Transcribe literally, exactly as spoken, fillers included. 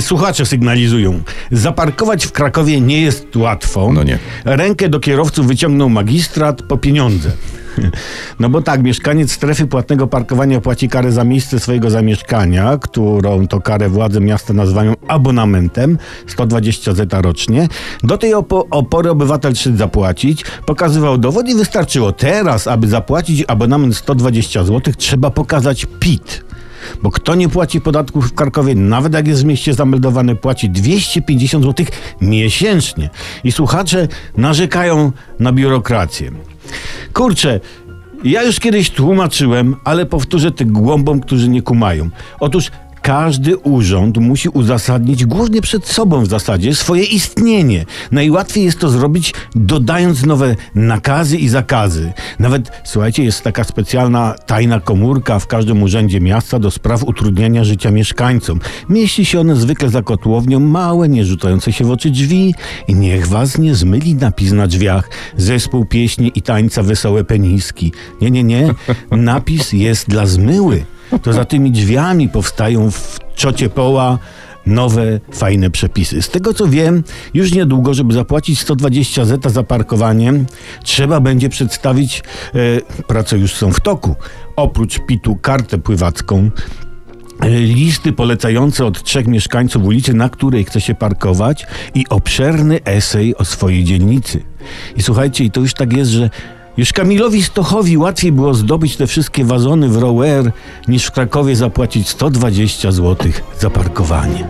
Słuchacze sygnalizują. Zaparkować w Krakowie nie jest łatwo. No nie. Rękę do kierowców wyciągnął magistrat po pieniądze. No bo tak, mieszkaniec strefy płatnego parkowania płaci karę za miejsce swojego zamieszkania, którą to karę władze miasta nazywają abonamentem, sto dwadzieścia zeta rocznie. Do tej opo- opory obywatel szedł zapłacić, pokazywał dowód i wystarczyło. Teraz, aby zapłacić abonament sto dwadzieścia złotych, trzeba pokazać P I T. Bo kto nie płaci podatków w Krakowie, nawet jak jest w mieście zameldowany, płaci dwieście pięćdziesiąt złotych miesięcznie. I słuchacze narzekają na biurokrację. Kurczę, ja już kiedyś tłumaczyłem, ale powtórzę tym głąbom, którzy nie kumają. Otóż każdy urząd musi uzasadnić głównie przed sobą w zasadzie swoje istnienie. Najłatwiej jest to zrobić, dodając nowe nakazy i zakazy. Nawet, słuchajcie, jest taka specjalna tajna komórka w każdym urzędzie miasta do spraw utrudniania życia mieszkańcom. Mieści się one zwykle za kotłownią, małe, nie rzucające się w oczy drzwi. I niech was nie zmyli napis na drzwiach: zespół pieśni i tańca Wesołe Peniski. Nie, nie, nie. Napis jest dla zmyły. To za tymi drzwiami powstają w ciocie Poła nowe, fajne przepisy. Z tego co wiem, już niedługo, żeby zapłacić sto dwadzieścia zeta za parkowanie, trzeba będzie przedstawić, e, prace już są w toku, oprócz P I T-u kartę pływacką, e, listy polecające od trzech mieszkańców ulicy, na której chce się parkować, i obszerny esej o swojej dzielnicy. I słuchajcie, i to już tak jest, że już Kamilowi Stochowi łatwiej było zdobyć te wszystkie wazony w Raw Air, niż w Krakowie zapłacić sto dwadzieścia złotych za parkowanie.